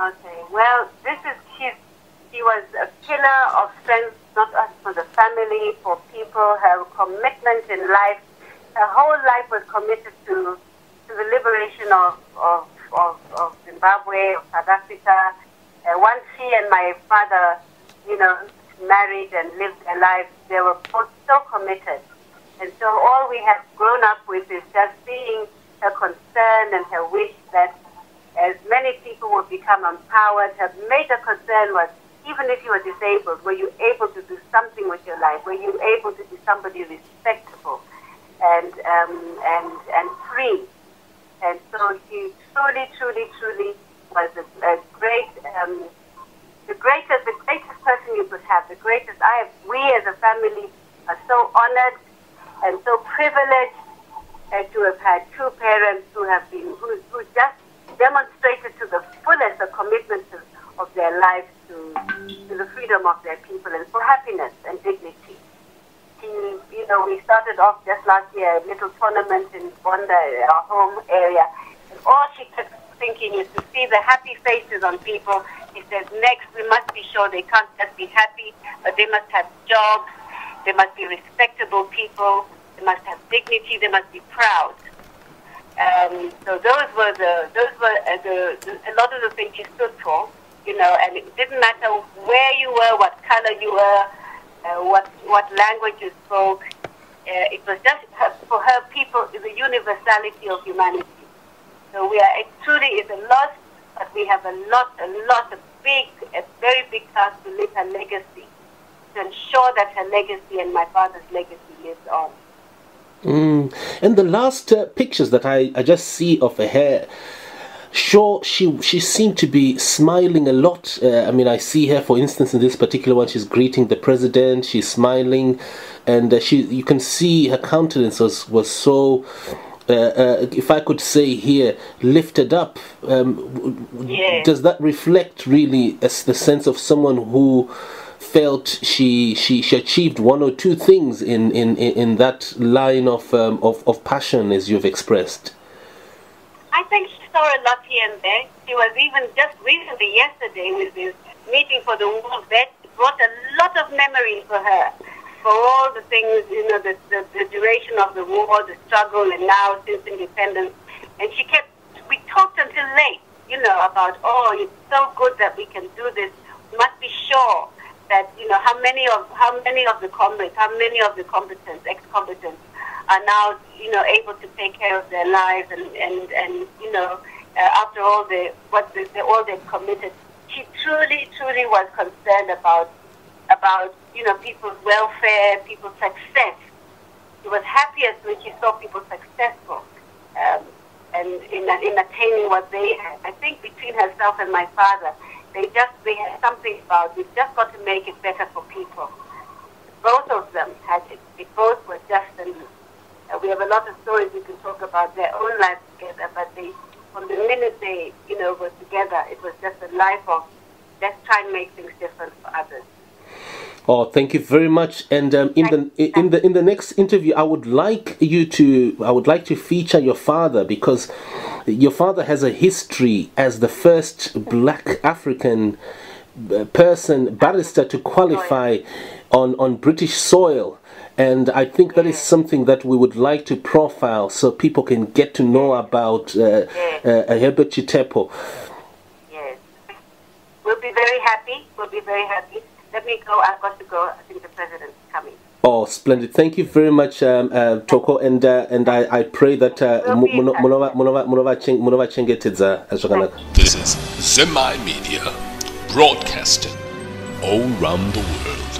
Okay. Well, this is his. He was a pillar of strength, not only for the family, for people. Her commitment in life, her whole life was committed to the liberation of Zimbabwe, of South Africa. Once she and my father, married and lived their lives, they were both so committed. And so all we have grown up with is just seeing her concern and her wish that as many people would become empowered. Her major concern was, even if you were disabled, were you able to do something with your life? Were you able to be somebody respectable and free? And so she truly was a great, the greatest person you could have. The greatest. We as a family are so honored and so privileged to have had two parents who have been who just demonstrated to the fullest the commitment of their lives to the freedom of their people and for happiness and dignity. We started off just last year a little tournament in Bonda, our home area, and all she kept thinking is to see the happy faces on people. She says, next we must be sure they can't just be happy, but they must have jobs, they must be respectable people, they must have dignity, they must be proud. So those were a lot of the things she stood for, and it didn't matter where you were, what color you were, what language you spoke. It was just for her people, the universality of humanity. So it truly is a loss, but we have a very big task to leave her legacy, to ensure that her legacy and my father's legacy lives on. Mm. And the last pictures that I just see of her hair, sure, she seemed to be smiling a lot. I mean, I see her, for instance, in this particular one, she's greeting the president, she's smiling, and you can see her countenance was so, if I could say here, lifted up. Yeah. Does that reflect really as the sense of someone who felt she achieved one or two things in that line of passion, as you've expressed? I think she saw a lot here and there. She was even just recently yesterday with this meeting for the World Vet. It brought a lot of memories for her, for all the things, the duration of the war, the struggle, and now since independence. And we talked until late, about, it's so good that we can do this. We must be sure that, how many of the combatants, ex-combatants, are now, able to take care of their lives and after all all they've committed. She truly was concerned about people's welfare, people's success. She was happiest when she saw people successful and in attaining what they had. I think between herself and my father, they had something about, we've just got to make it better for people. Both of them had it. Both were just, and we have a lot of stories we can talk about their own lives together, but from the minute they, were together, it was just a life of, let's try and make things different for others. Oh, thank you very much. And in the next interview, I would like to feature your father, because your father has a history as the first Black African barrister to qualify on British soil, and I think that is something that we would like to profile so people can get to know about Herbert Chitepo. Yes, we'll be very happy. Let me go. I've got to go. I think the president's coming. Oh, splendid! Thank you very much, Toko, and I pray that This is Zemai Media, broadcasting all around the world.